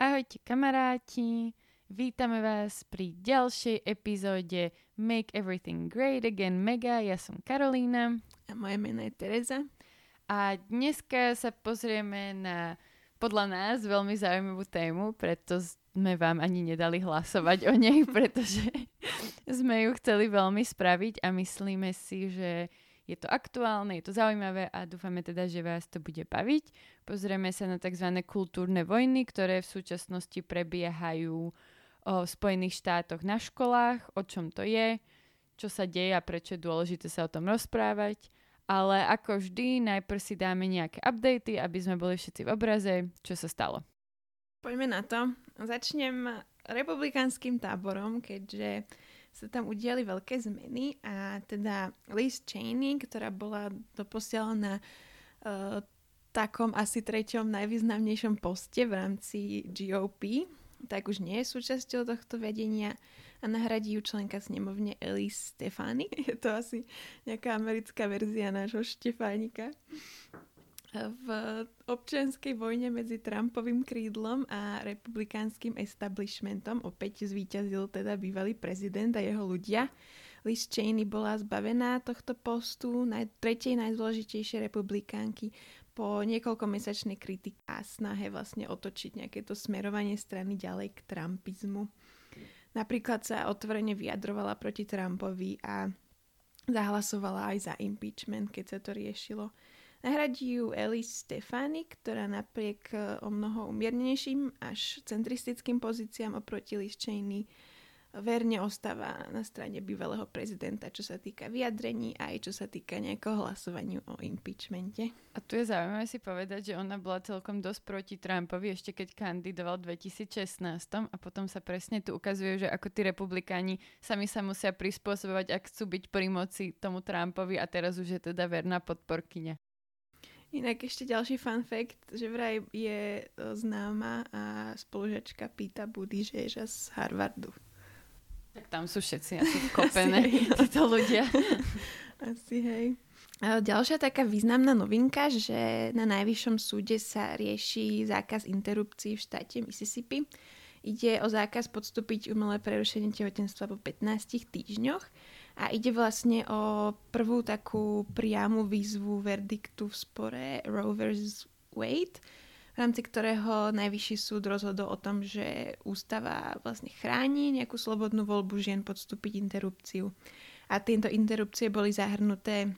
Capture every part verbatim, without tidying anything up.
Ahojte kamaráti, vítame vás pri ďalšej epizóde Make Everything Great Again Mega. Ja som Karolína. A moje meno je Tereza. A dneska sa pozrieme na podľa nás veľmi zaujímavú tému, preto sme vám ani nedali hlasovať o nej, pretože sme ju chceli veľmi spraviť a myslíme si, že je to aktuálne, je to zaujímavé a dúfame teda, že vás to bude baviť. Pozrieme sa na tzv. Kultúrne vojny, ktoré v súčasnosti prebiehajú v Spojených štátoch na školách, o čom to je, čo sa deje a prečo je dôležité sa o tom rozprávať. Ale ako vždy, najprv si dáme nejaké updaty, aby sme boli všetci v obraze, čo sa stalo. Poďme na to. Začnem republikánskym táborom, keďže sa tam udiali veľké zmeny a teda Liz Cheney, ktorá bola doposiaľ na uh, takom asi treťom najvýznamnejšom poste v rámci G O P, tak už nie je súčasťou tohto vedenia a nahradí ju členka snemovne Elise Stefanik. Je to asi nejaká americká verzia nášho Štefánika. V občianskej vojne medzi Trumpovým krídlom a republikánskym establishmentom opäť zvíťazil teda bývalý prezident a jeho ľudia. Liz Cheney bola zbavená tohto postu naj- tretej najdôležitejšej republikánky po niekoľkomesačnej kritike a snahe vlastne otočiť nejaké to smerovanie strany ďalej k trumpizmu. Napríklad sa otvorene vyjadrovala proti Trumpovi a zahlasovala aj za impeachment, keď sa to riešilo. Nahradí ju Elise Stefanik, ktorá napriek o mnoho umiernenejším až centristickým pozíciám oproti Liz Cheney verne ostáva na strane bývalého prezidenta, čo sa týka vyjadrení a aj čo sa týka nejakého hlasovania o impeachmente. A tu je zaujímavé si povedať, že ona bola celkom dosť proti Trumpovi, ešte keď kandidoval v dvetisícšestnásť a potom sa presne tu ukazuje, že ako tí republikáni sami sa musia prispôsobovať, ak chcú byť pri moci tomu Trumpovi a teraz už je teda verná podporkyňa. Inak ešte ďalší fun fact, že vraj je známa a spolužačka Pita Budy, že je z Harvardu. Tak tam sú všetci asi kopené títo ľudia. Asi hej. A ďalšia taká významná novinka, že na najvyššom súde sa rieši zákaz interrupcií v štáte Mississippi. Ide o zákaz podstúpiť umelé prerušenie tehotenstva po pätnástich týždňoch. A ide vlastne o prvú takú priamu výzvu verdiktu v spore Roe versus. Wade, v rámci ktorého najvyšší súd rozhodol o tom, že ústava vlastne chráni nejakú slobodnú voľbu žien podstúpiť interrupciu. A tieto interrupcie boli zahrnuté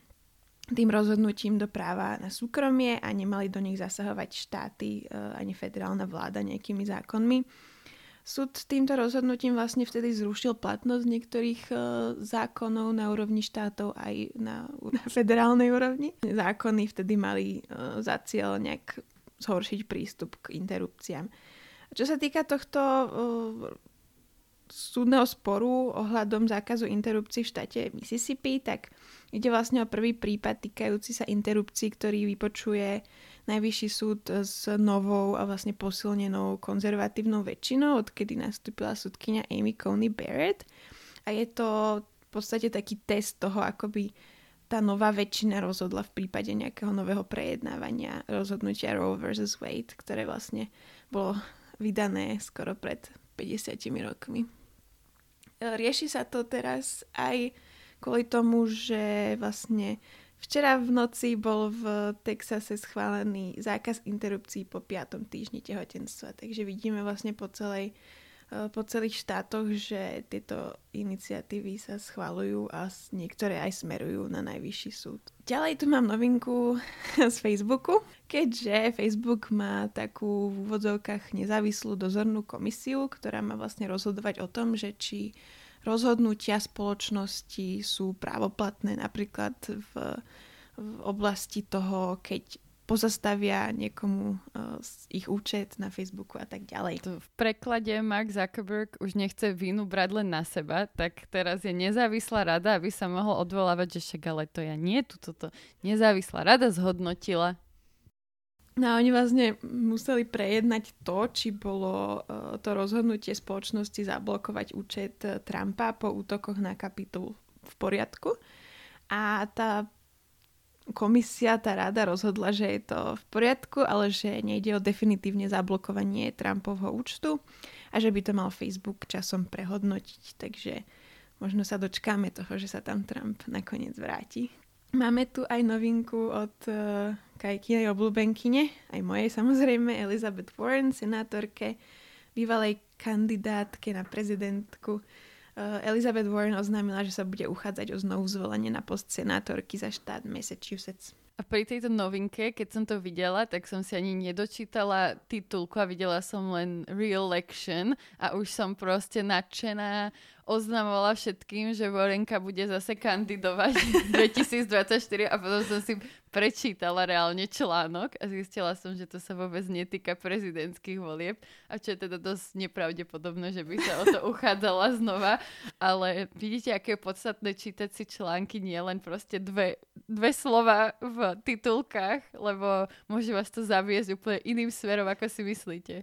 tým rozhodnutím do práva na súkromie a nemali do nich zasahovať štáty ani federálna vláda nejakými zákonmi. Súd týmto rozhodnutím vlastne vtedy zrušil platnosť niektorých e, zákonov na úrovni štátov aj na, na federálnej úrovni. Zákony vtedy mali e, za cieľ nejak zhoršiť prístup k interrupciám. Čo sa týka tohto e, súdneho sporu ohľadom zákazu interrupcií v štáte Mississippi, tak ide vlastne o prvý prípad týkajúci sa interrupcií, ktorý vypočuje Najvyšší súd s novou a vlastne posilnenou konzervatívnou väčšinou, odkedy nastúpila sudkyňa Amy Coney Barrett. A je to v podstate taký test toho, ako by tá nová väčšina rozhodla v prípade nejakého nového prejednávania rozhodnutia Roe versus. Wade, ktoré vlastne bolo vydané skoro pred päťdesiatimi rokmi. Rieši sa to teraz aj kvôli tomu, že vlastne včera v noci bol v Texase schválený zákaz interrupcií po piatom týždni tehotenstva. Takže vidíme vlastne po, celej, po celých štátoch, že tieto iniciatívy sa schvaľujú a niektoré aj smerujú na najvyšší súd. Ďalej tu mám novinku z Facebooku, keďže Facebook má takú v úvodzovkách nezávislú dozornú komisiu, ktorá má vlastne rozhodovať o tom, že či rozhodnutia spoločnosti sú právoplatné napríklad v, v oblasti toho, keď pozastavia niekomu uh, ich účet na Facebooku a tak ďalej. V preklade Mark Zuckerberg už nechce vínu brať len na seba, tak teraz je nezávislá rada, aby sa mohol odvolávať, že však ale to ja nie, tuto to nezávislá rada zhodnotila. No oni vlastne museli prejednať to, či bolo uh, to rozhodnutie spoločnosti zablokovať účet Trumpa po útokoch na Kapitol v poriadku. A tá komisia, tá rada rozhodla, že je to v poriadku, ale že nejde o definitívne zablokovanie Trumpovho účtu a že by to mal Facebook časom prehodnotiť. Takže možno sa dočkáme toho, že sa tam Trump nakoniec vráti. Máme tu aj novinku od uh, Kajkinej obľúbenkyne, aj mojej samozrejme, Elizabeth Warren, senátorke, bývalej kandidátke na prezidentku. Uh, Elizabeth Warren oznámila, že sa bude uchádzať o znovu zvolenie na post senátorky za štát Massachusetts. A pri tejto novinke, keď som to videla, tak som si ani nedočítala titulku a videla som len re-election a už som proste nadšená, oznamovala všetkým, že Warrenka bude zase kandidovať v dvetisícdvadsaťštyri a potom som si prečítala reálne článok a zistila som, že to sa vôbec netýka prezidentských volieb a čo je teda dosť nepravdepodobné, že by sa o to uchádzala znova, ale vidíte, aké je podstatné čítať si články, nie len proste dve, dve slova v titulkách, lebo môže vás to zaviesť úplne iným smerom, ako si myslíte.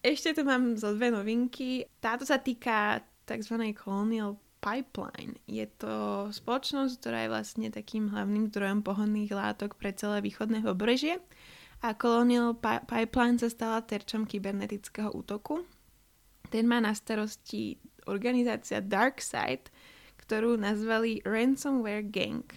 Ešte tu mám zo dve novinky. Táto sa týka takzvanej Colonial Pipeline. Je to spoločnosť, ktorá je vlastne takým hlavným zdrojom pohonných látok pre celé východné pobrežie a Colonial Pipeline sa stala terčom kybernetického útoku. Ten má na starosti organizácia DarkSide, ktorú nazvali Ransomware Gang.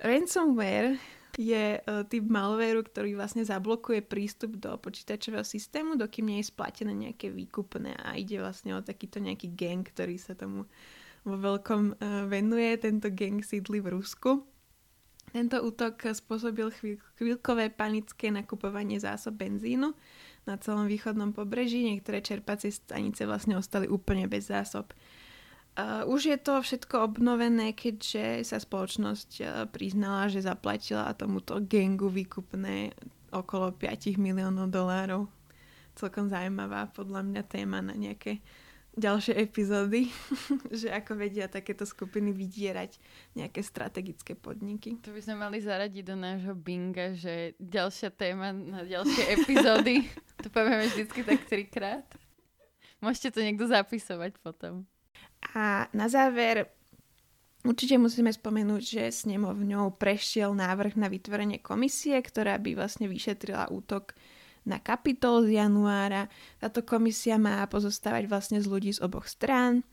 Ransomware je typ malvéru, ktorý vlastne zablokuje prístup do počítačového systému, dokým nie je splatené nejaké výkupné a ide vlastne o takýto nejaký gang, ktorý sa tomu vo veľkom venuje. Tento gang sídli v Rusku. Tento útok spôsobil chvíľkové panické nakupovanie zásob benzínu na celom východnom pobreží. Niektoré čerpacie stanice vlastne ostali úplne bez zásob. Uh, už je to všetko obnovené, keďže sa spoločnosť uh, priznala, že zaplatila tomuto gangu výkupné okolo päť miliónov dolárov. Celkom zaujímavá podľa mňa téma na nejaké ďalšie epizódy, že ako vedia takéto skupiny vydierať nejaké strategické podniky. To by sme mali zaradiť do nášho binga, že ďalšia téma na ďalšie epizódy. To povieme vždycky tak trikrát. Môžete to niekto zapisovať potom. A na záver určite musíme spomenúť, že snemovňou prešiel návrh na vytvorenie komisie, ktorá by vlastne vyšetrila útok na Kapitol z januára. Táto komisia má pozostávať vlastne z ľudí z oboch strán.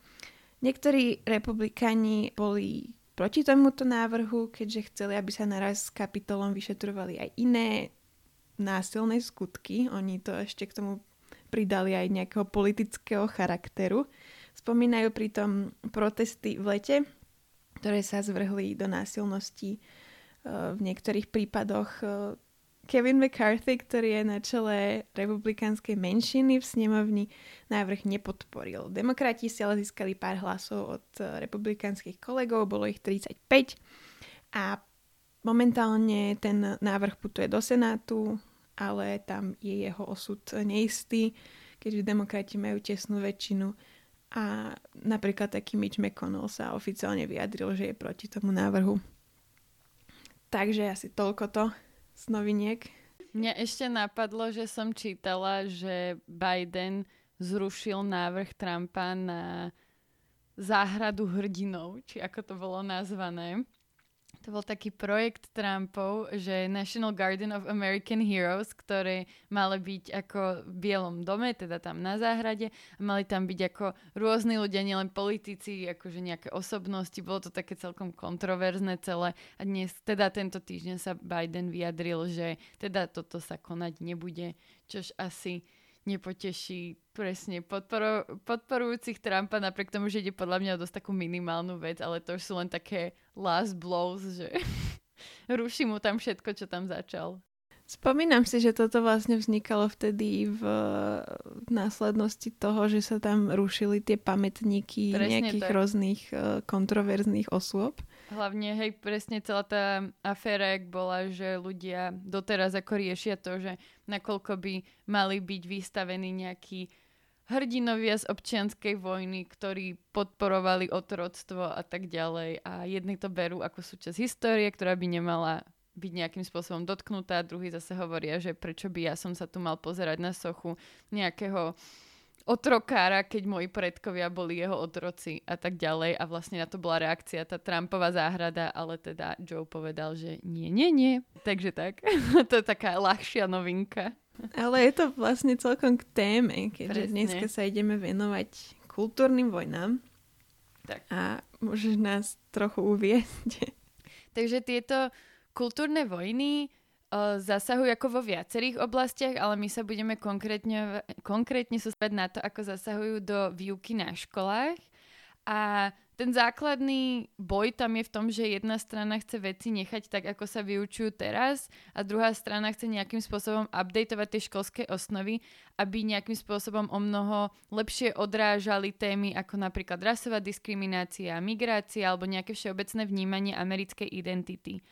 Niektorí republikáni boli proti tomuto návrhu, keďže chceli, aby sa naraz s Kapitolom vyšetrovali aj iné násilné skutky. Oni to ešte k tomu pridali aj nejakého politického charakteru. Spomínajú pritom protesty v lete, ktoré sa zvrhli do násilností v niektorých prípadoch. Kevin McCarthy, ktorý je na čele republikánskej menšiny v snemovni, návrh nepodporil. Demokrati si ale získali pár hlasov od republikánskych kolegov, bolo ich tridsaťpäť a momentálne ten návrh putuje do Senátu, ale tam je jeho osud neistý, keďže demokrati majú tesnú väčšinu. A napríklad taký Mitch McConnell sa oficiálne vyjadril, že je proti tomu návrhu. Takže asi toľko to z noviniek. Mňa ešte napadlo, že som čítala, že Biden zrušil návrh Trumpa na záhradu hrdinov, či ako to bolo nazvané. To bol taký projekt Trumpov, že National Garden of American Heroes, ktoré mali byť ako v Bielom dome, teda tam na záhrade. A mali tam byť ako rôzni ľudia, nielen politici, akože nejaké osobnosti. Bolo to také celkom kontroverzné celé. A dnes, teda tento týždeň sa Biden vyjadril, že teda toto sa konať nebude, čož asi nepoteší presne podporo- podporujúcich Trumpa, napriek tomu, že ide podľa mňa o dosť takú minimálnu vec, ale to už sú len také last blows, že ruší mu tam všetko, čo tam začal. Spomínam si, že toto vlastne vznikalo vtedy v, v následnosti toho, že sa tam rušili tie pamätníky presne nejakých tak. rôznych kontroverzných osôb. Hlavne, hej, presne celá tá aféra, jak bola, že ľudia doteraz ako riešia to, že nakoľko by mali byť vystavení nejakí hrdinovia z občianskej vojny, ktorí podporovali otroctvo a tak ďalej. A jedni to berú ako súčasť histórie, ktorá by nemala byť nejakým spôsobom dotknutá, druhý zase hovoria, že prečo by ja som sa tu mal pozerať na sochu nejakého otrokára, keď moji predkovia boli jeho otroci a tak ďalej. A vlastne na to bola reakcia tá Trumpova záhrada, ale teda Joe povedal, že nie, nie, nie. Takže tak. To je taká ľahšia novinka. Ale je to vlastne celkom k téme, keďže Presne. dneska sa ideme venovať kultúrnym vojnám. Tak. A môžeš nás trochu uviesť. Takže tieto kultúrne vojny zasahujú ako vo viacerých oblastiach, ale my sa budeme konkrétne, konkrétne sústrediť na to, ako zasahujú do výuky na školách. A ten základný boj tam je v tom, že jedna strana chce veci nechať tak, ako sa vyučujú teraz, a druhá strana chce nejakým spôsobom updateovať tie školské osnovy, aby nejakým spôsobom o mnoho lepšie odrážali témy ako napríklad rasová diskriminácia, migrácia alebo nejaké všeobecné vnímanie americkej identity.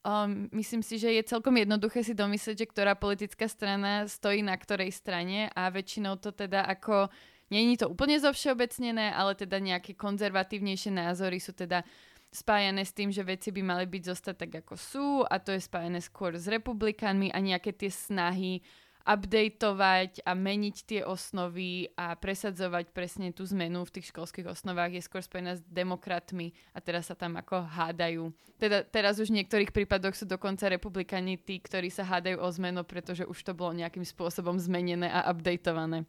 Um, myslím si, že je celkom jednoduché si domyslieť, že ktorá politická strana stojí na ktorej strane, a väčšinou to teda ako, nie je to úplne zovšeobecnené, ale teda nejaké konzervatívnejšie názory sú teda spájané s tým, že veci by mali byť zostať tak ako sú, a to je spájané skôr s republikánmi, a nejaké tie snahy updateovať a meniť tie osnovy a presadzovať presne tú zmenu v tých školských osnovách je skôr spojená s demokratmi, a teraz sa tam ako hádajú. Teda teraz už v niektorých prípadoch sú dokonca republikáni tí, ktorí sa hádajú o zmenu, pretože už to bolo nejakým spôsobom zmenené a updateované.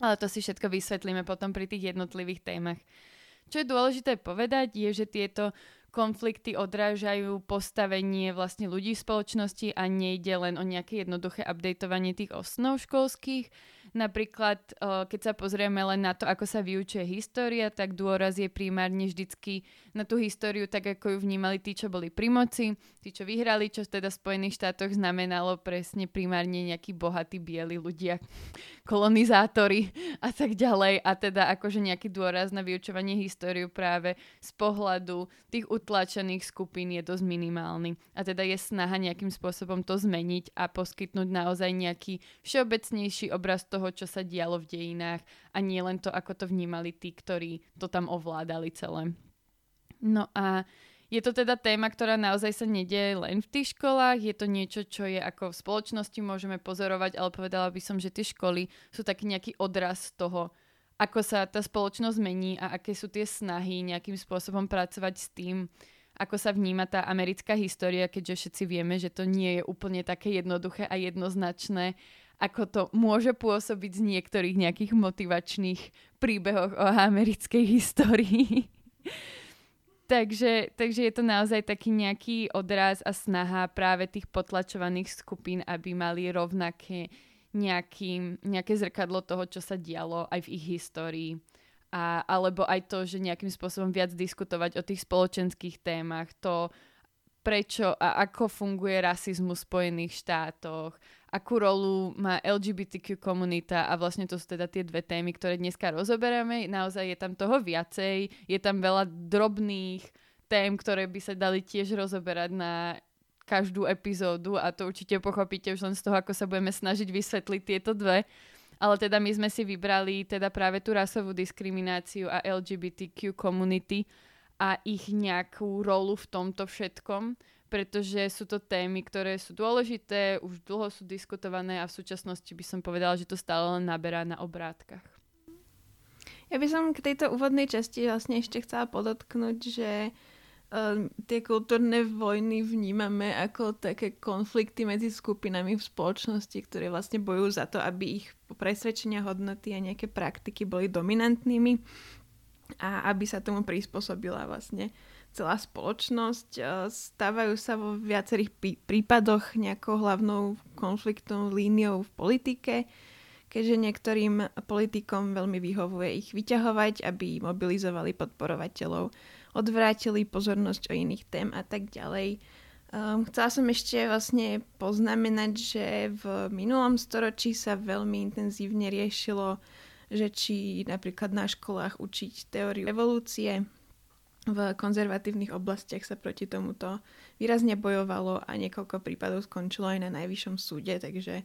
Ale to si všetko vysvetlíme potom pri tých jednotlivých témach. Čo je dôležité povedať, je, že tieto konflikty odrážajú postavenie vlastne ľudí v spoločnosti a nejde len o nejaké jednoduché updateovanie tých osnov školských. Napríklad, keď sa pozrieme len na to, ako sa vyučuje história, tak dôraz je primárne vždycky na tú históriu, tak ako ju vnímali tí, čo boli pri moci, tí, čo vyhrali, čo teda v Spojených štátoch znamenalo presne primárne nejakí bohatí bieli ľudia, kolonizátori a tak ďalej. A teda akože nejaký dôraz na vyučovanie históriu práve z pohľadu tých utlačených skupín je dosť minimálny. A teda je snaha nejakým spôsobom to zmeniť a poskytnúť naozaj nejaký všeobecnejší obraz toho, čo sa dialo v dejinách, a nie len to, ako to vnímali tí, ktorí to tam ovládali celé. No a je to teda téma, ktorá naozaj sa nedeje len v tých školách, je to niečo, čo je ako v spoločnosti môžeme pozorovať, ale povedala by som, že tie školy sú taký nejaký odraz toho, ako sa tá spoločnosť mení a aké sú tie snahy nejakým spôsobom pracovať s tým, ako sa vníma tá americká história, keďže všetci vieme, že to nie je úplne také jednoduché a jednoznačné, ako to môže pôsobiť z niektorých nejakých motivačných príbehoch o americkej histórii. takže, takže je to naozaj taký nejaký odraz a snaha práve tých potlačovaných skupín, aby mali rovnaké Nejaký, nejaké zrkadlo toho, čo sa dialo aj v ich histórii. A, alebo aj to, že nejakým spôsobom viac diskutovať o tých spoločenských témach, to prečo a ako funguje rasizmus v Spojených štátoch, akú rolu má el gé bé té kvé komunita, a vlastne to sú teda tie dve témy, ktoré dneska rozoberáme. Naozaj je tam toho viacej, je tam veľa drobných tém, ktoré by sa dali tiež rozoberať na každú epizódu, a to určite pochopíte už len z toho, ako sa budeme snažiť vysvetliť tieto dve. Ale teda my sme si vybrali teda práve tú rasovú diskrimináciu a el gé bé té kvé komunity a ich nejakú rolu v tomto všetkom, pretože sú to témy, ktoré sú dôležité, už dlho sú diskutované a v súčasnosti by som povedala, že to stále len naberá na obrátkach. Ja by som k tejto úvodnej časti vlastne ešte chcela podotknúť, že tie kultúrne vojny vnímame ako také konflikty medzi skupinami v spoločnosti, ktoré vlastne bojujú za to, aby ich presvedčenia, hodnoty a nejaké praktiky boli dominantnými a aby sa tomu prispôsobila vlastne celá spoločnosť. Stávajú sa vo viacerých prípadoch nejakou hlavnou konfliktnou líniou v politike, keďže niektorým politikom veľmi vyhovuje ich vyťahovať, aby mobilizovali podporovateľov, odvrátili pozornosť o iných tém a tak ďalej. Um, chcela som ešte vlastne poznamenať, že v minulom storočí sa veľmi intenzívne riešilo, že či napríklad na školách učiť teóriu evolúcie. V konzervatívnych oblastiach sa proti tomuto výrazne bojovalo a niekoľko prípadov skončilo aj na najvyššom súde, takže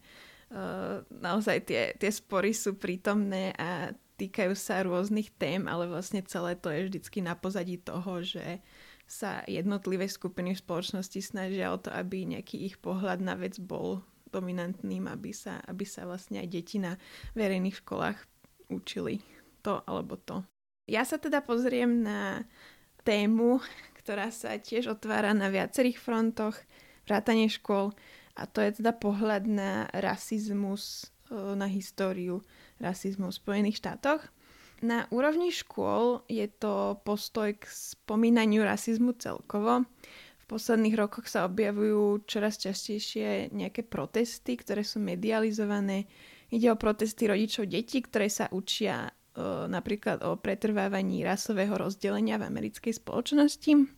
uh, naozaj tie, tie spory sú prítomné a týkajú sa rôznych tém, ale vlastne celé to je vždycky na pozadí toho, že sa jednotlivé skupiny v spoločnosti snažia o to, aby nejaký ich pohľad na vec bol dominantným, aby sa, aby sa vlastne aj deti na verejných školách učili to alebo to. Ja sa teda pozriem na tému, ktorá sa tiež otvára na viacerých frontoch, vrátane škôl, a to je teda pohľad na rasizmus, na históriu rasizmu v Spojených štátoch. Na úrovni škôl je to postoj k spomínaniu rasizmu celkovo. V posledných rokoch sa objavujú čoraz častejšie nejaké protesty, ktoré sú medializované. Ide o protesty rodičov detí, ktoré sa učia e, napríklad o pretrvávaní rasového rozdelenia v americkej spoločnosti.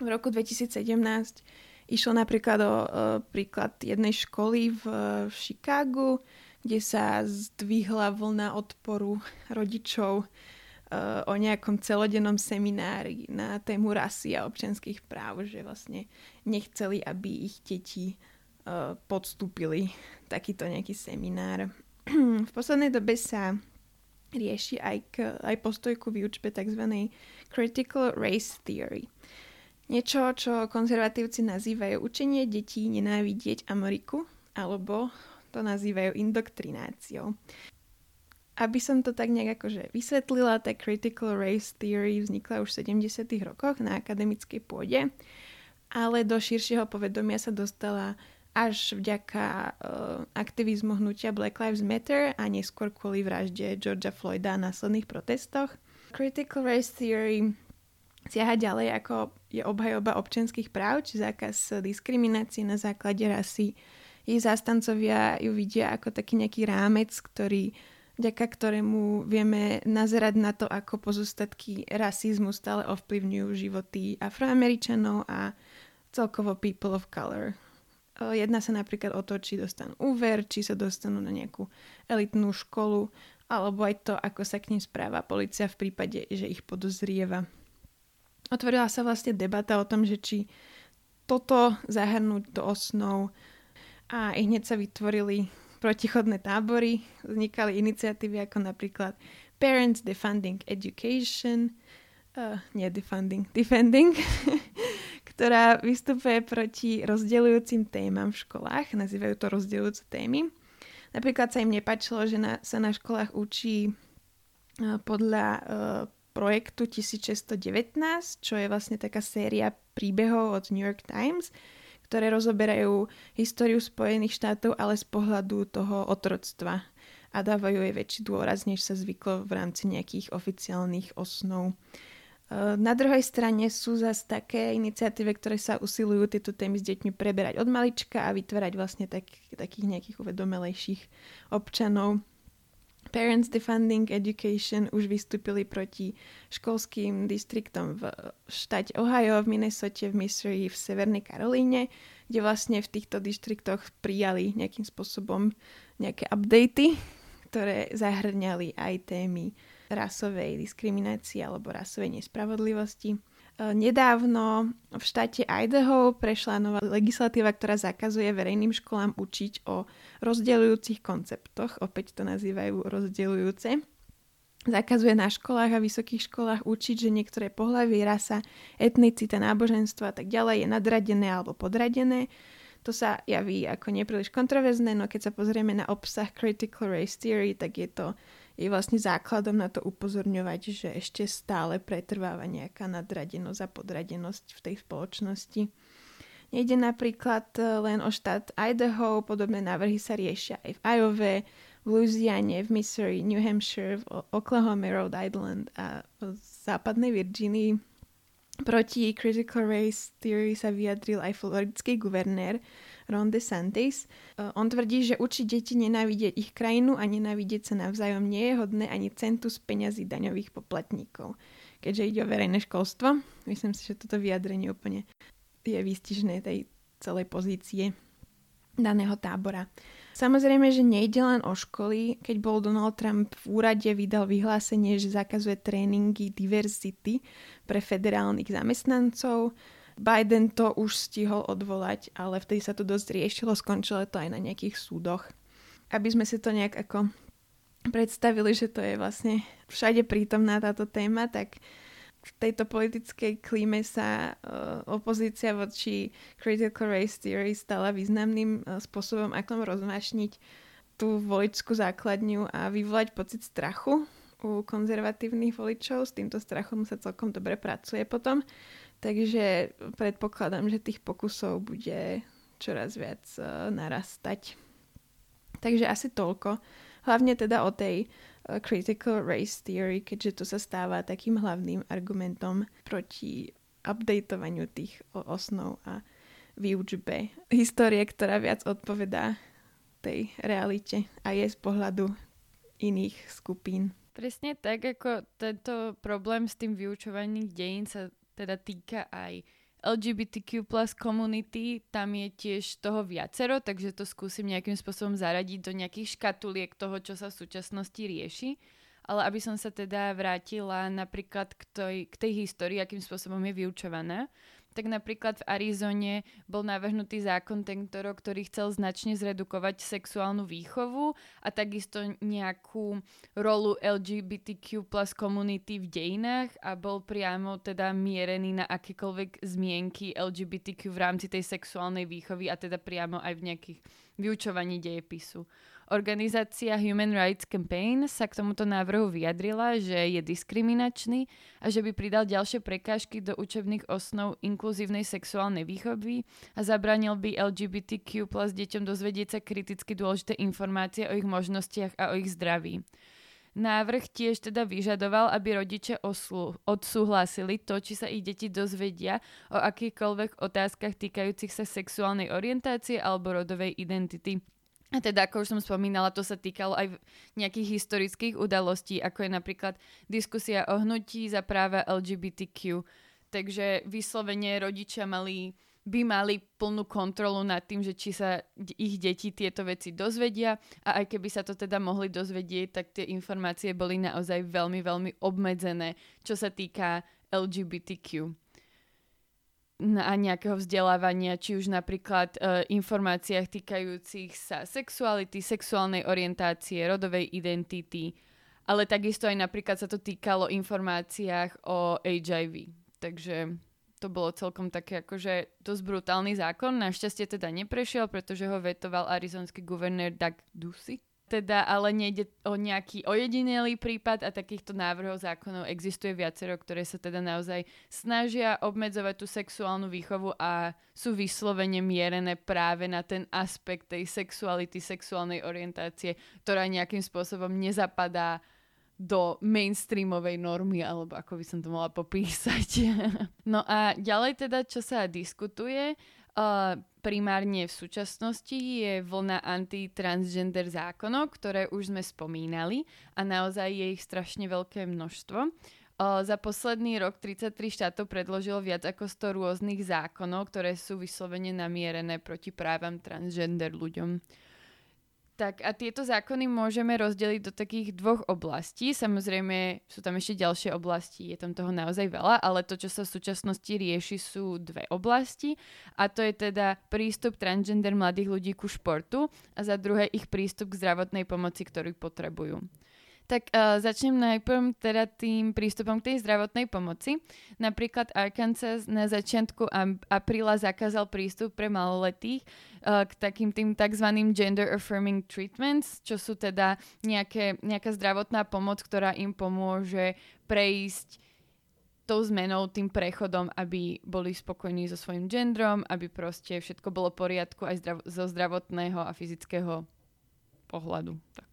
V roku dvetisícsedemnásť išlo napríklad o e, príklad jednej školy v, v Chicagu, kde sa zdvihla vlna odporu rodičov e, o nejakom celodennom seminári na tému rasy a občianskych práv, že vlastne nechceli, aby ich deti e, podstúpili takýto nejaký seminár. V poslednej dobe sa rieši aj, k, aj postoj ku výučbe tzv. Critical Race Theory. Niečo, čo konzervatívci nazývajú učenie detí nenávidieť Ameriku, alebo to nazývajú indoktrináciou. Aby som to tak nejak akože vysvetlila, tá Critical Race Theory vznikla už v sedemdesiatych rokoch na akademickej pôde, ale do širšieho povedomia sa dostala až vďaka uh, aktivizmu hnutia Black Lives Matter a neskôr kvôli vražde Georgea Floyda na následných protestoch. Critical Race Theory siaha ďalej, ako je obhajoba občianskych práv, či zákaz diskriminácie na základe rasy. Jej zástancovia ju vidia ako taký nejaký rámec, ktorý, vďaka ktorému vieme nazerať na to, ako pozostatky rasizmu stále ovplyvňujú životy Afroameričanov a celkovo people of color. Jedná sa napríklad o to, či dostanú úver, či sa dostanú na nejakú elitnú školu, alebo aj to, ako sa k nim správa polícia v prípade, že ich podozrieva. Otvorila sa vlastne debata o tom, že či toto zahrnúť do osnov, a i hneď sa vytvorili protichodné tábory, vznikali iniciatívy ako napríklad Parents Defending Education, uh, nie defunding, defending, ktorá vystupuje proti rozdeľujúcim témam v školách, nazývajú to rozdeľujúce témy. Napríklad sa im nepáčilo, že na, sa na školách učí uh, podľa uh, projektu tisíc šesťsto devätnásť, čo je vlastne taká séria príbehov od New York Times, ktoré rozoberajú históriu Spojených štátov, ale z pohľadu toho otroctva, a dávajú jej väčší dôraz, než sa zvyklo v rámci nejakých oficiálnych osnov. Na druhej strane sú zase také iniciatívy, ktoré sa usilujú tieto témy s deťmi preberať od malička a vytvárať vlastne tak, takých nejakých uvedomelejších občanov. Parents Defending Education už vystúpili proti školským distriktom v štáte Ohio, v Minnesote, v Missouri, v Severnej Karolíne, kde vlastne v týchto distriktoch prijali nejakým spôsobom nejaké updaty, ktoré zahrňali aj témy rasovej diskriminácie alebo rasovej nespravodlivosti. Nedávno v štáte Idaho prešla nová legislatíva, ktorá zakazuje verejným školám učiť o rozdeľujúcich konceptoch. Opäť to nazývajú rozdeľujúce. Zakazuje na školách a vysokých školách učiť, že niektoré pohlavie, rasa, etnicita, náboženstvo a tak ďalej je nadradené alebo podradené. To sa javí ako nepríliš kontroverzné, no keď sa pozrieme na obsah Critical Race Theory, tak je to je vlastne základom na to upozorňovať, že ešte stále pretrváva nejaká nadradenosť a podradenosť v tej spoločnosti. Nejde napríklad len o štát Idaho, podobné návrhy sa riešia aj v Iowa, v Louisiane, v Missouri, New Hampshire, v Oklahoma, Rhode Island a v západnej Virginii. Proti Critical Race Theory sa vyjadril aj floridský guvernér Ron DeSantis. On tvrdí, že učiť deti nenávidieť ich krajinu a nenávidieť sa navzájom nie je hodné ani centu z peňazí daňových poplatníkov, keďže ide o verejné školstvo. Myslím si, že toto vyjadrenie úplne je výstižné tej celej pozície daného tábora. Samozrejme, že nejde len o školy. Keď bol Donald Trump v úrade, vydal vyhlásenie, že zakazuje tréningy diverzity pre federálnych zamestnancov. Biden to už stihol odvolať, ale vtedy sa to dosť riešilo, skončilo to aj na nejakých súdoch. Aby sme si to nejak ako predstavili, že to je vlastne všade prítomná táto téma, tak v tejto politickej klíme sa uh, opozícia voči Critical Race Theory stala významným uh, spôsobom, ako rozvášniť tú voličskú základňu a vyvolať pocit strachu u konzervatívnych voličov. S týmto strachom sa celkom dobre pracuje potom. Takže predpokladám, že tých pokusov bude čoraz viac narastať. Takže asi toľko. Hlavne teda o tej Critical Race Theory, keďže to sa stáva takým hlavným argumentom proti updatovaniu tých osnov a výučbe histórie, ktorá viac odpovedá tej realite a je z pohľadu iných skupín. Presne tak, ako tento problém s tým vyučovaním dejín sa teda týka aj el gé bé té kvé plus komunity, tam je tiež toho viacero, takže to skúsim nejakým spôsobom zaradiť do nejakých škatuliek toho, čo sa v súčasnosti rieši. Ale aby som sa teda vrátila napríklad k tej, k tej histórii, akým spôsobom je vyučovaná, tak napríklad v Arizone bol navrhnutý zákon tento rok, ktorý chcel značne zredukovať sexuálnu výchovu a takisto nejakú rolu el gé bé té kvé plus komunity v dejinách a bol priamo teda mierený na akékoľvek zmienky el gé bé té kvé v rámci tej sexuálnej výchovy a teda priamo aj v nejakých vyučovaní dejepisu. Organizácia Human Rights Campaign sa k tomuto návrhu vyjadrila, že je diskriminačný a že by pridal ďalšie prekážky do učebných osnov inkluzívnej sexuálnej výchovy a zabránil by el gé bé té kvé plus deťom dozvedieť sa kriticky dôležité informácie o ich možnostiach a o ich zdraví. Návrh tiež teda vyžadoval, aby rodičia oslu- odsúhlasili to, či sa ich deti dozvedia o akýchkoľvek otázkach týkajúcich sa sexuálnej orientácie alebo rodovej identity. A teda, ako už som spomínala, to sa týkalo aj nejakých historických udalostí, ako je napríklad diskusia o hnutí za práva el gé bé té kvé. Takže vyslovene rodičia mali, by mali plnú kontrolu nad tým, že či sa ich deti tieto veci dozvedia. A aj keby sa to teda mohli dozvedieť, tak tie informácie boli naozaj veľmi, veľmi obmedzené, čo sa týka el gé bé té kvé. A nejakého vzdelávania, či už napríklad e, informáciách týkajúcich sa sexuality, sexuálnej orientácie, rodovej identity, ale takisto aj napríklad sa to týkalo informáciách o há í vé. Takže to bolo celkom také akože dosť brutálny zákon. Našťastie teda neprešiel, pretože ho vetoval arizonský guvernér Doug Ducey. Teda ale nejde o nejaký ojedinelý prípad a takýchto návrhov zákonov existuje viacero, ktoré sa teda naozaj snažia obmedzovať tú sexuálnu výchovu a sú vyslovene mierené práve na ten aspekt tej sexuality, sexuálnej orientácie, ktorá nejakým spôsobom nezapadá do mainstreamovej normy, alebo ako by som to mohla popísať. No a ďalej teda, čo sa diskutuje, Uh, primárne v súčasnosti je vlna anti-transgender zákonov, ktoré už sme spomínali a naozaj je ich strašne veľké množstvo. Uh, za posledný rok tridsaťtri štátov predložilo viac ako sto rôznych zákonov, ktoré sú vyslovene namierené proti právam transgender ľuďom. Tak a tieto zákony môžeme rozdeliť do takých dvoch oblastí. Samozrejme, sú tam ešte ďalšie oblasti, je tam toho naozaj veľa, ale to, čo sa v súčasnosti rieši, sú dve oblasti. A to je teda prístup transgender mladých ľudí ku športu a za druhé ich prístup k zdravotnej pomoci, ktorú potrebujú. Tak uh, začnem najprv teda tým prístupom k tej zdravotnej pomoci. Napríklad Arkansas na začiatku apríla zakázal prístup pre maloletých uh, k takým tým tzv. Gender affirming treatments, čo sú teda nejaké, nejaká zdravotná pomoc, ktorá im pomôže prejsť tou zmenou, tým prechodom, aby boli spokojní so svojím gendrom, aby proste všetko bolo v poriadku aj zdrav- zo zdravotného a fyzického pohľadu. Tak.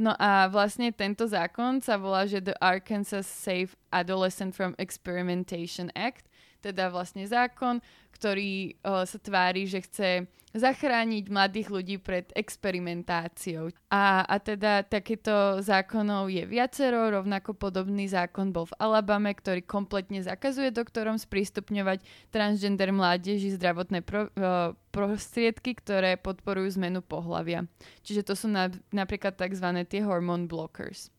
No a vlastne tento zákon sa volá, že The Arkansas Safe Adolescent from Experimentation Act, teda vlastne zákon, ktorý o, sa tvári, že chce zachrániť mladých ľudí pred experimentáciou. A, a teda takéto zákonov je viacero, rovnako podobný zákon bol v Alabame, ktorý kompletne zakazuje doktorom sprístupňovať transgender mládeži zdravotné pro, o, prostriedky, ktoré podporujú zmenu pohlavia. Čiže to sú na, napríklad tzv. Tie hormone blockers.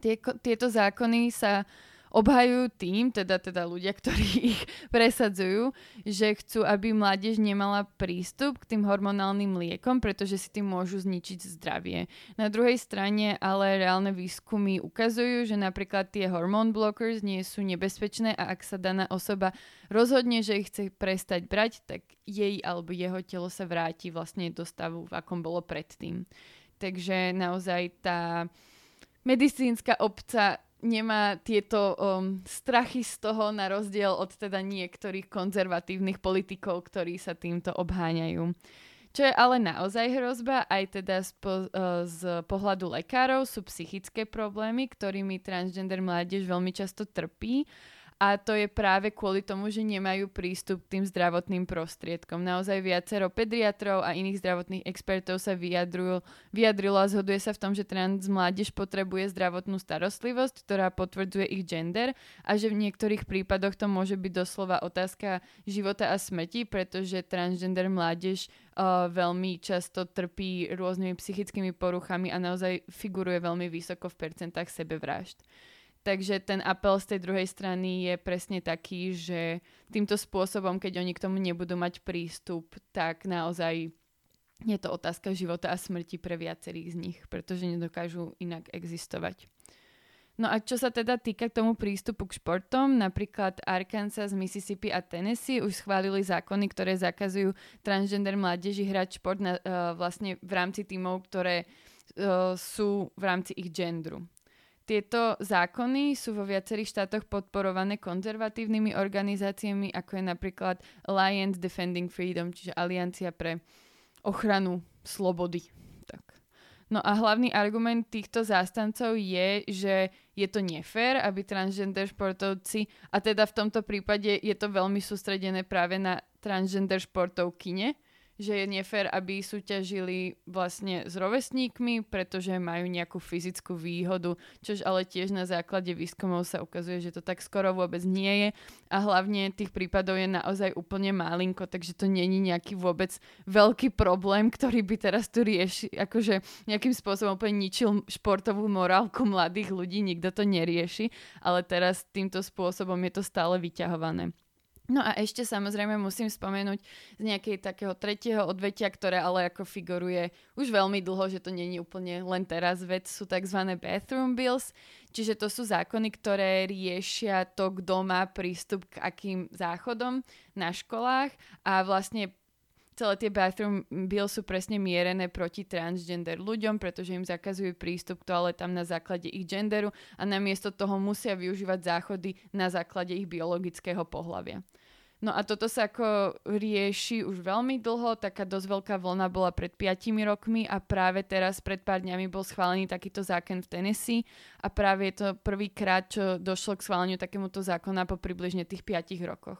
Tie, tieto zákony sa obhajujú tým, teda, teda ľudia, ktorí ich presadzujú, že chcú, aby mládež nemala prístup k tým hormonálnym liekom, pretože si tým môžu zničiť zdravie. Na druhej strane ale reálne výskumy ukazujú, že napríklad tie hormone blockers nie sú nebezpečné a ak sa daná osoba rozhodne, že ich chce prestať brať, tak jej alebo jeho telo sa vráti vlastne do stavu, v akom bolo predtým. Takže naozaj tá medicínska obca nemá tieto um, strachy z toho, na rozdiel od teda niektorých konzervatívnych politikov, ktorí sa týmto obháňajú. Čo je ale naozaj hrozba, aj teda z, po, z pohľadu lekárov sú psychické problémy, ktorými transgender mládež veľmi často trpí. A to je práve kvôli tomu, že nemajú prístup k tým zdravotným prostriedkom. Naozaj viacero pediatrov a iných zdravotných expertov sa vyjadrujú, vyjadrilo a zhoduje sa v tom, že trans mládež potrebuje zdravotnú starostlivosť, ktorá potvrdzuje ich gender a že v niektorých prípadoch to môže byť doslova otázka života a smrti, pretože transgender mládež uh, veľmi často trpí rôznymi psychickými poruchami a naozaj figuruje veľmi vysoko v percentách sebevrážd. Takže ten apel z tej druhej strany je presne taký, že týmto spôsobom, keď oni k tomu nebudú mať prístup, tak naozaj je to otázka života a smrti pre viacerých z nich, pretože nedokážu inak existovať. No a čo sa teda týka k tomu prístupu k športom, napríklad Arkansas, Mississippi a Tennessee už schválili zákony, ktoré zakazujú transgender mládeži hrať šport na, uh, vlastne v rámci tímov, ktoré uh, sú v rámci ich gendru. Tieto zákony sú vo viacerých štátoch podporované konzervatívnymi organizáciami, ako je napríklad Alliance Defending Freedom, čiže Aliancia pre ochranu slobody. Tak. No a hlavný argument týchto zástancov je, že je to nefér, aby transgender športovci, a teda v tomto prípade je to veľmi sústredené práve na transgender športovkyne, že je nefér, aby súťažili vlastne s rovesníkmi, pretože majú nejakú fyzickú výhodu, čož ale tiež na základe výskumov sa ukazuje, že to tak skoro vôbec nie je a hlavne tých prípadov je naozaj úplne malinko, takže to nie je nejaký vôbec veľký problém, ktorý by teraz tu rieši, akože nejakým spôsobom úplne ničil športovú morálku mladých ľudí, nikto to nerieši, ale teraz týmto spôsobom je to stále vyťahované. No a ešte samozrejme musím spomenúť z nejakej takého tretieho odvetia, ktoré ale ako figuruje už veľmi dlho, že to nie je úplne len teraz vec, sú tzv. Bathroom bills, čiže to sú zákony, ktoré riešia to, kto má prístup k akým záchodom na školách a vlastne celé tie bathroom bills sú presne mierené proti transgender ľuďom, pretože im zakazujú prístup k toaletám na základe ich genderu a namiesto toho musia využívať záchody na základe ich biologického pohlavia. No a toto sa ako rieši už veľmi dlho, taká dosť veľká vlna bola pred piatimi rokmi a práve teraz pred pár dňami bol schválený takýto zákon v Tennessee a práve je to prvýkrát, čo došlo k schváleniu takémuto zákona po približne tých piatich rokoch.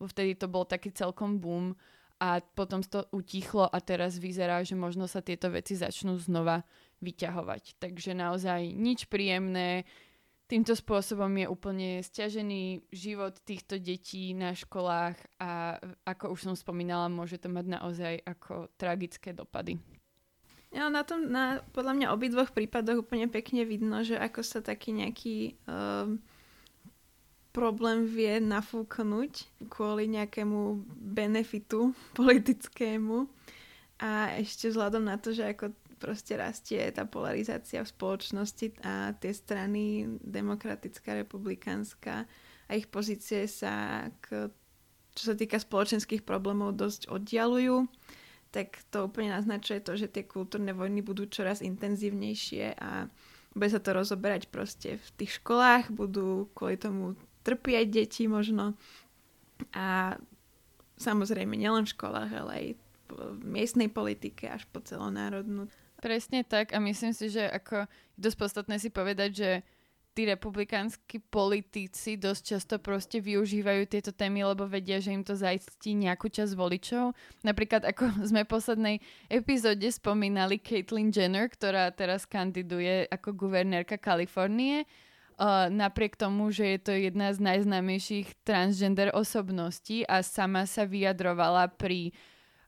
Vtedy to bol taký celkom boom a potom to utichlo a teraz vyzerá, že možno sa tieto veci začnú znova vyťahovať. Takže naozaj nič príjemné. Týmto spôsobom je úplne sťažený život týchto detí na školách a ako už som spomínala, môže to mať naozaj ako tragické dopady. Ja, na tom, na, podľa mňa obidvoch prípadoch úplne pekne vidno, že ako sa taký nejaký Um, problém vie nafúknuť kvôli nejakému benefitu politickému a ešte vzhľadom na to, že ako proste rastie tá polarizácia v spoločnosti a tie strany demokratická, republikánska a ich pozície sa k, čo sa týka spoločenských problémov dosť oddialujú, tak to úplne naznačuje to, že tie kultúrne vojny budú čoraz intenzívnejšie a bude sa to rozoberať proste v tých školách, budú kvôli tomu trpieť deti možno a samozrejme nielen v školách, ale aj v miestnej politike až po celonárodnú. Presne tak a myslím si, že ako je dosť podstatné si povedať, že tí republikánsky politici dosť často proste využívajú tieto témy, lebo vedia, že im to zaistí nejakú časť voličov. Napríklad, ako sme v poslednej epizóde spomínali Caitlyn Jenner, ktorá teraz kandiduje ako guvernérka Kalifornie, Uh, napriek tomu, že je to jedna z najznámejších transgender osobností a sama sa vyjadrovala pri,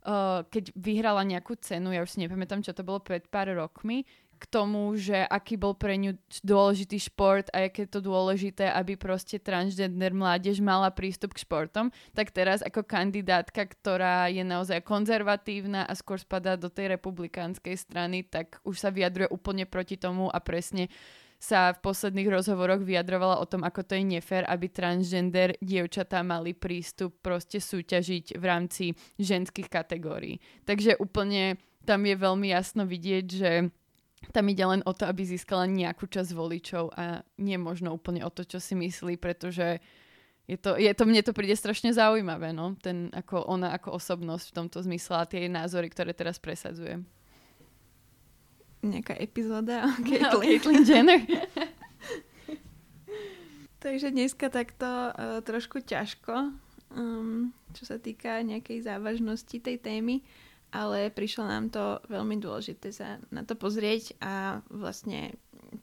uh, keď vyhrala nejakú cenu, ja už si nepamätám, čo to bolo pred pár rokmi, k tomu, že aký bol pre ňu dôležitý šport a aké to dôležité, aby proste transgender mládež mala prístup k športom, tak teraz ako kandidátka, ktorá je naozaj konzervatívna a skôr spadá do tej republikánskej strany, tak už sa vyjadruje úplne proti tomu a presne sa v posledných rozhovoroch vyjadrovala o tom, ako to je nefér, aby transgender dievčatá mali prístup proste súťažiť v rámci ženských kategórií. Takže úplne tam je veľmi jasno vidieť, že tam ide len o to, aby získala nejakú časť voličov a nie možno úplne o to, čo si myslí, pretože je to, je to, mne to príde strašne zaujímavé, no? Ten, ako ona ako osobnosť v tomto zmysle a tie názory, ktoré teraz presadzuje. Nejaká epizóda o Caitlyn Jenner. Takže dneska takto uh, trošku ťažko, um, čo sa týka nejakej závažnosti tej témy, ale prišlo nám to veľmi dôležité sa na to pozrieť a vlastne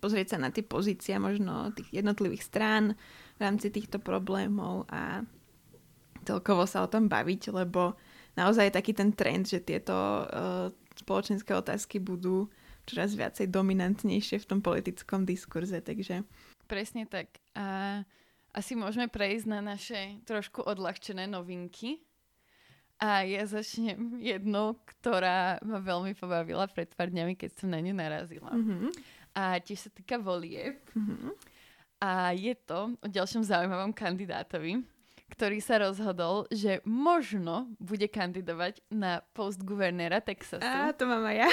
pozrieť sa na tie pozície možno tých jednotlivých strán v rámci týchto problémov a celkovo sa o tom baviť, lebo naozaj je taký ten trend, že tieto uh, spoločenské otázky budú čoraz viacej dominantnejšie v tom politickom diskurze, takže... Presne tak. A asi môžeme prejsť na naše trošku odľahčené novinky. A ja začnem jednou, ktorá ma veľmi pobavila pred pár dňami, keď som na ňu narazila. Mm-hmm. A tiež sa týka volieb. Mm-hmm. A je to o ďalšom zaujímavom kandidátovi, ktorý sa rozhodol, že možno bude kandidovať na post guvernéra Texasu. Á, to mám aj ja.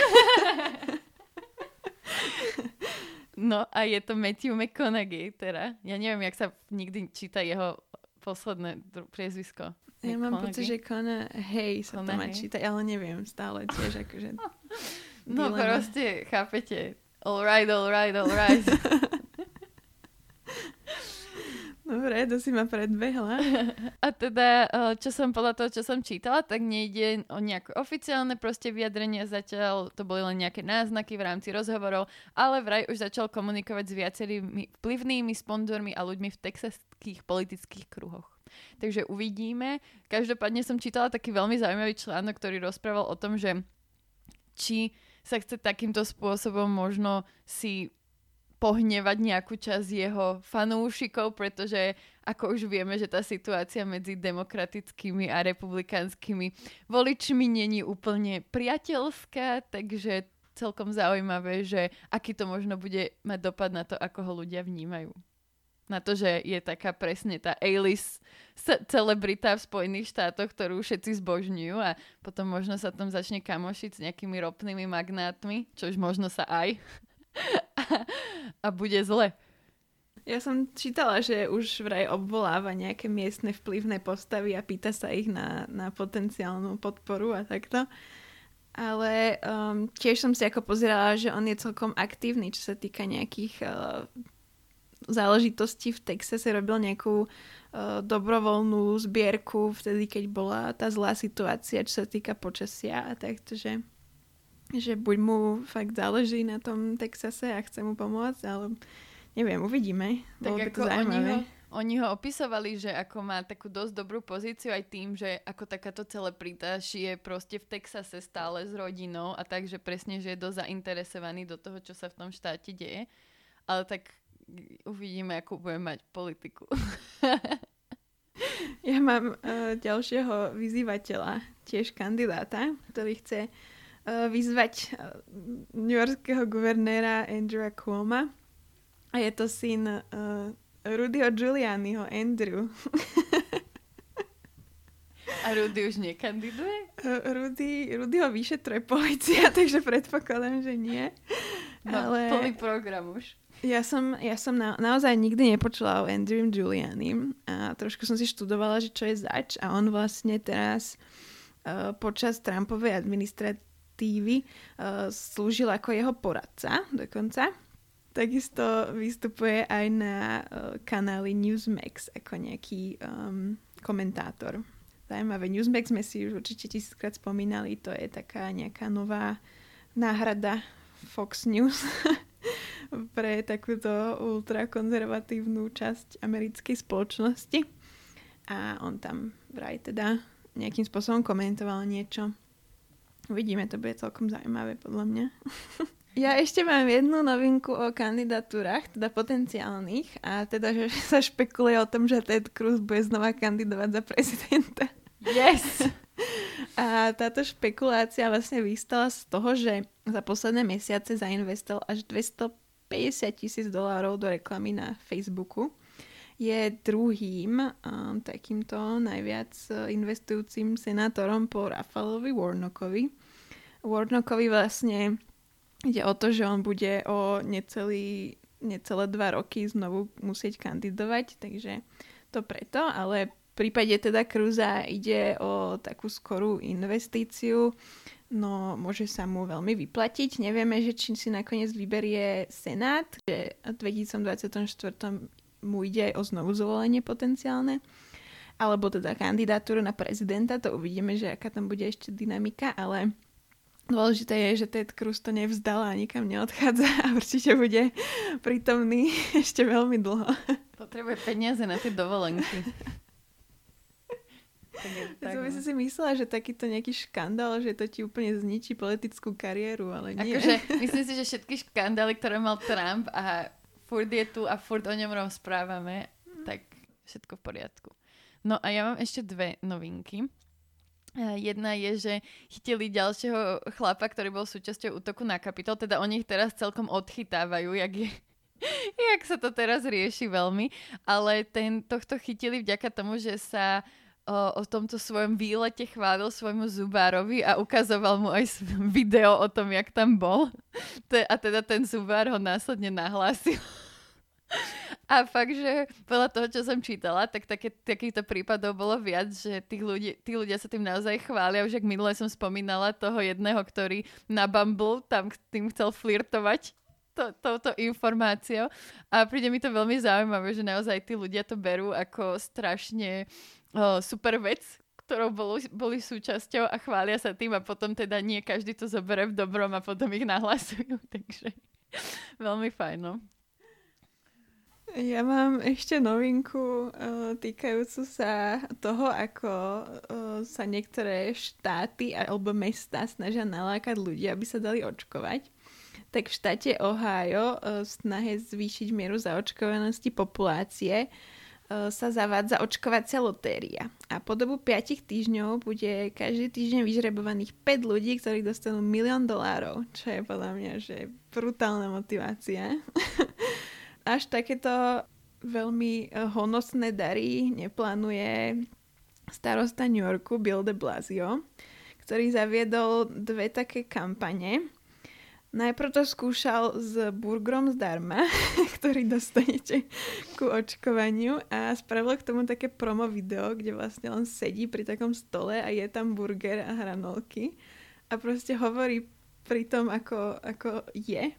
No a je to Matthew McConaughey, teda. Ja neviem, jak sa nikdy číta jeho posledné dru- priezvisko. Ja mám pocit, že Conaughey sa to má čítať, ale neviem stále tiež akože... No dilema. Proste, chápete. All right, all right, all right. Dobre, to si ma predbehla. A teda, čo som podľa toho, čo som čítala, tak nejde o nejaké oficiálne proste vyjadrenie zatiaľ, to boli len nejaké náznaky v rámci rozhovorov, ale vraj už začal komunikovať s viacerými vplyvnými sponzormi a ľuďmi v texaských politických kruhoch. Takže uvidíme. Každopádne som čítala taký veľmi zaujímavý článok, ktorý rozprával o tom, že či sa chce takýmto spôsobom možno si pohnevať nejakú časť jeho fanúšikov, pretože ako už vieme, že tá situácia medzi demokratickými a republikánskymi voličmi není úplne priateľská, takže celkom zaujímavé, že aký to možno bude mať dopad na to, ako ho ľudia vnímajú. Na to, že je taká presne tá A-list celebrita v Spojených štátoch, ktorú všetci zbožňujú a potom možno sa tam začne kamošiť s nejakými ropnými magnátmi, čo už možno sa aj... A bude zle. Ja som čítala, že už vraj obvoláva nejaké miestne vplyvné postavy a pýta sa ich na, na potenciálnu podporu a takto. Ale um, tiež som si ako pozerala, že on je celkom aktívny, čo sa týka nejakých uh, záležitostí. V Texase robil nejakú uh, dobrovoľnú zbierku vtedy, keď bola tá zlá situácia, čo sa týka počasia a takto, že... že buď mu fakt záleží na tom Texase a chce mu pomôcť, ale neviem, uvidíme. Bolo tak by to zaujímavé. Oni ho, oni ho opisovali, že ako má takú dosť dobrú pozíciu aj tým, že ako takáto celebrita je proste v Texase stále s rodinou a takže presne, že je dosť zainteresovaný do toho, čo sa v tom štáte deje. Ale tak uvidíme, akú bude mať politiku. Ja mám uh, ďalšieho vyzývateľa, tiež kandidáta, ktorý chce vyzvať newyorského guvernéra Andrewa Cuoma a je to syn uh, Rudyho Giulianiho, Andrew. A Rudy už nekandiduje? Uh, Rudy, Rudy ho vyšetruje polícia, takže predpokladám, že nie. No, ale plný program už. Ja som, ja som na, naozaj nikdy nepočula o Andrew Giulianim a trošku som si študovala, že čo je zač a on vlastne teraz uh, počas Trumpovej administrácie té vé uh, slúžil ako jeho poradca dokonca. Takisto vystupuje aj na uh, kanáli Newsmax ako nejaký um, komentátor. Zajímavé. Newsmax sme si už určite tisíckrát spomínali. To je taká nejaká nová náhrada Fox News pre takúto ultrakonzervatívnu časť americkej spoločnosti. A on tam vraj teda nejakým spôsobom komentoval niečo. Uvidíme, to bude celkom zaujímavé podľa mňa. Ja ešte mám jednu novinku o kandidatúrach, teda potenciálnych, a teda, že sa špekuluje o tom, že Ted Cruz bude znova kandidovať za prezidenta. Yes! A táto špekulácia vlastne vystala z toho, že za posledné mesiace zainvestoval až dvestopäťdesiat tisíc dolárov do reklamy na Facebooku. Je druhým um, takýmto najviac investujúcim senátorom po Rafaelovi Warnockovi. Warnockovi vlastne ide o to, že on bude o necelý, necelé dva roky znovu musieť kandidovať, takže to preto, ale v prípade teda Cruza ide o takú skorú investíciu, no môže sa mu veľmi vyplatiť. Nevieme, že či si nakoniec vyberie Senát, že v dvetisícdvadsaťštyri mu ide aj o znovu zvolenie potenciálne, alebo teda kandidatúru na prezidenta, to uvidíme, že aká tam bude ešte dynamika, ale... Dôležité je, že Ted Cruz to nevzdal a nikam neodchádza a určite bude prítomný ešte veľmi dlho. Potrebuje peniaze na tie dovolenky. Ja som si myslela, že takýto nejaký škandál, že to ti úplne zničí politickú kariéru, ale nie. Akože, myslím si, že všetky škandály, ktoré mal Trump a furt je tu a furt o ňom rozprávame, mm. tak všetko v poriadku. No a ja mám ešte dve novinky. Jedna je, že chytili ďalšieho chlapa, ktorý bol súčasťou útoku na Kapitol, teda oni ich teraz celkom odchytávajú, jak, je, jak sa to teraz rieši veľmi, ale ten, tohto chytili vďaka tomu, že sa o, o tomto svojom výlete chválil svojmu zubárovi a ukazoval mu aj video o tom, jak tam bol. A teda ten zubár ho následne nahlásil. A fakt, že podľa toho, čo som čítala, tak také, takýchto prípadov bolo viac, že tí ľudia, tí ľudia sa tým naozaj chvália. Už ak minule som spomínala toho jedného, ktorý na Bumble tam tým chcel flirtovať to, touto informáciou. A príde mi to veľmi zaujímavé, že naozaj tí ľudia to berú ako strašne o, super vec, ktorou boli, boli súčasťou a chvália sa tým a potom teda nie každý to zoberie v dobrom a potom ich nahlasujú. Takže veľmi fajno. Ja mám ešte novinku uh, týkajúcu sa toho, ako uh, sa niektoré štáty alebo mestá snažia nalákať ľudí, aby sa dali očkovať. Tak v štáte Ohio uh, v snahe zvýšiť mieru zaočkovanosti populácie uh, sa zavádza očkovacia lotéria. A po dobu päť týždňov bude každý týždeň vyžrebovaných päť ľudí, ktorí dostanú milión dolárov, čo je podľa mňa že brutálna motivácia. Až takéto veľmi honosné dary neplánuje starosta New Yorku Bill de Blasio, ktorý zaviedol dve také kampane. Najprv to skúšal s burgerom zdarma, ktorý dostanete ku očkovaniu, a spravil k tomu také promo video, kde vlastne on sedí pri takom stole a je tam burger a hranolky a proste hovorí pri tom, ako, ako je.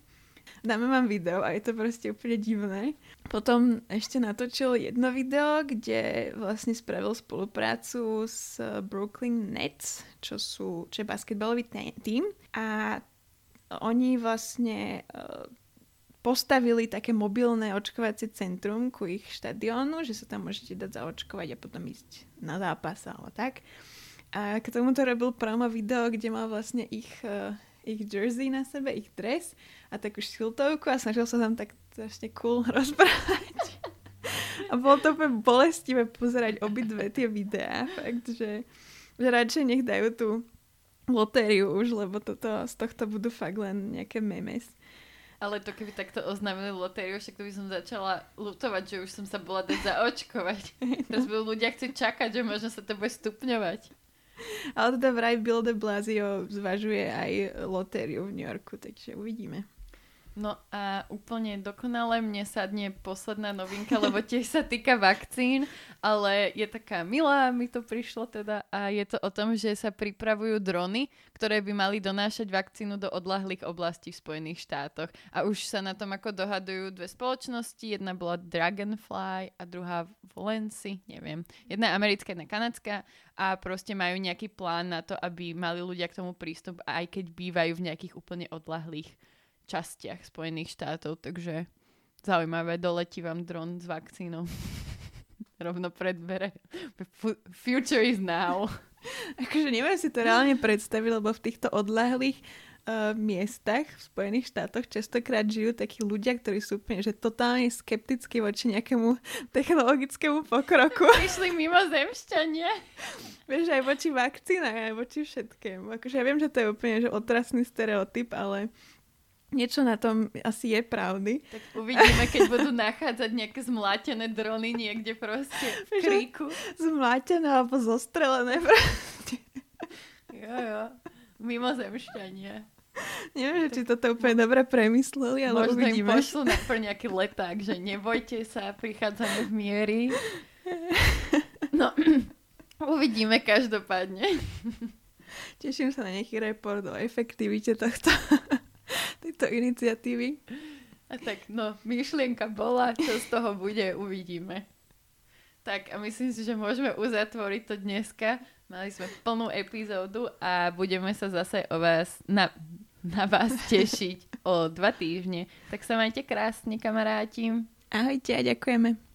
Dáme vám video a je to proste úplne divné. Potom ešte natočil jedno video, kde vlastne spravil spoluprácu s Brooklyn Nets, čo sú čo je basketbalový tím. A oni vlastne postavili také mobilné očkovacie centrum ku ich štadiónu, že sa tam môžete dať zaočkovať a potom ísť na zápas alebo tak. A k tomuto robil promo video, kde mal vlastne ich... ich jersey na sebe, ich dres a takú šiltovku a snažil sa tam tak strašne cool rozprávať. A bolo to úplne bolestivé pozerať obidve tie videá. Fakt, že, že radšej nech dajú tú lotériu už, lebo toto, z tohto budú fakt len nejaké memes. Ale to keby takto oznámili lotériu, však to by som začala lutovať, že už som sa bola dať zaočkovať. Teraz budú ľudia chcieť čakať, že možno sa to bude stupňovať. Ale teda vraj Bill de Blasio zvažuje aj lotériu v New Yorku, takže uvidíme. No a úplne dokonale mne sadne posledná novinka, lebo tiež sa týka vakcín, ale je taká milá, mi to prišlo teda, a je to o tom, že sa pripravujú drony, ktoré by mali donášať vakcínu do odľahlých oblastí v Spojených štátoch. A už sa na tom ako dohadujú dve spoločnosti, jedna bola Dragonfly a druhá Volansi, neviem. Jedna americká, jedna kanadská a proste majú nejaký plán na to, aby mali ľudia k tomu prístup, aj keď bývajú v nejakých úplne odľahlých častiach Spojených štátov, takže zaujímavé, doletí vám dron s vakcínou. Rovno pred dvere. Future is now. Akože neviem si to reálne predstaviť, lebo v týchto odľahlých uh, miestach v Spojených štátoch častokrát žijú takí ľudia, ktorí sú úplne že totálne skeptickí voči nejakému technologickému pokroku. Prišli mimozemšťania. Vieš, aj voči vakcínach, aj voči všetkému. Akože ja viem, že to je úplne že otrasný stereotyp, ale niečo na tom asi je pravdy. Tak uvidíme, keď budú nachádzať nejaké zmlátené drony niekde proste v kríku. Zmlátené alebo zostrelené proste. Jo, jo. Mimozemšťanie. Neviem, tak či toto úplne no, dobre premysleli, ale možno uvidíme. Možno im pošlú najprv nejaký leták, že nebojte sa, prichádzame v miery. No, uvidíme každopádne. Teším sa na nejaký report o efektivite tohto tejto iniciatívy. A tak, no, myšlienka bola, čo z toho bude, uvidíme. Tak, a myslím si, že môžeme uzatvoriť to dneska. Mali sme plnú epizódu a budeme sa zase o vás, na, na vás tešiť o dva týždne. Tak sa majte krásne, kamaráti. Ahojte a ďakujeme.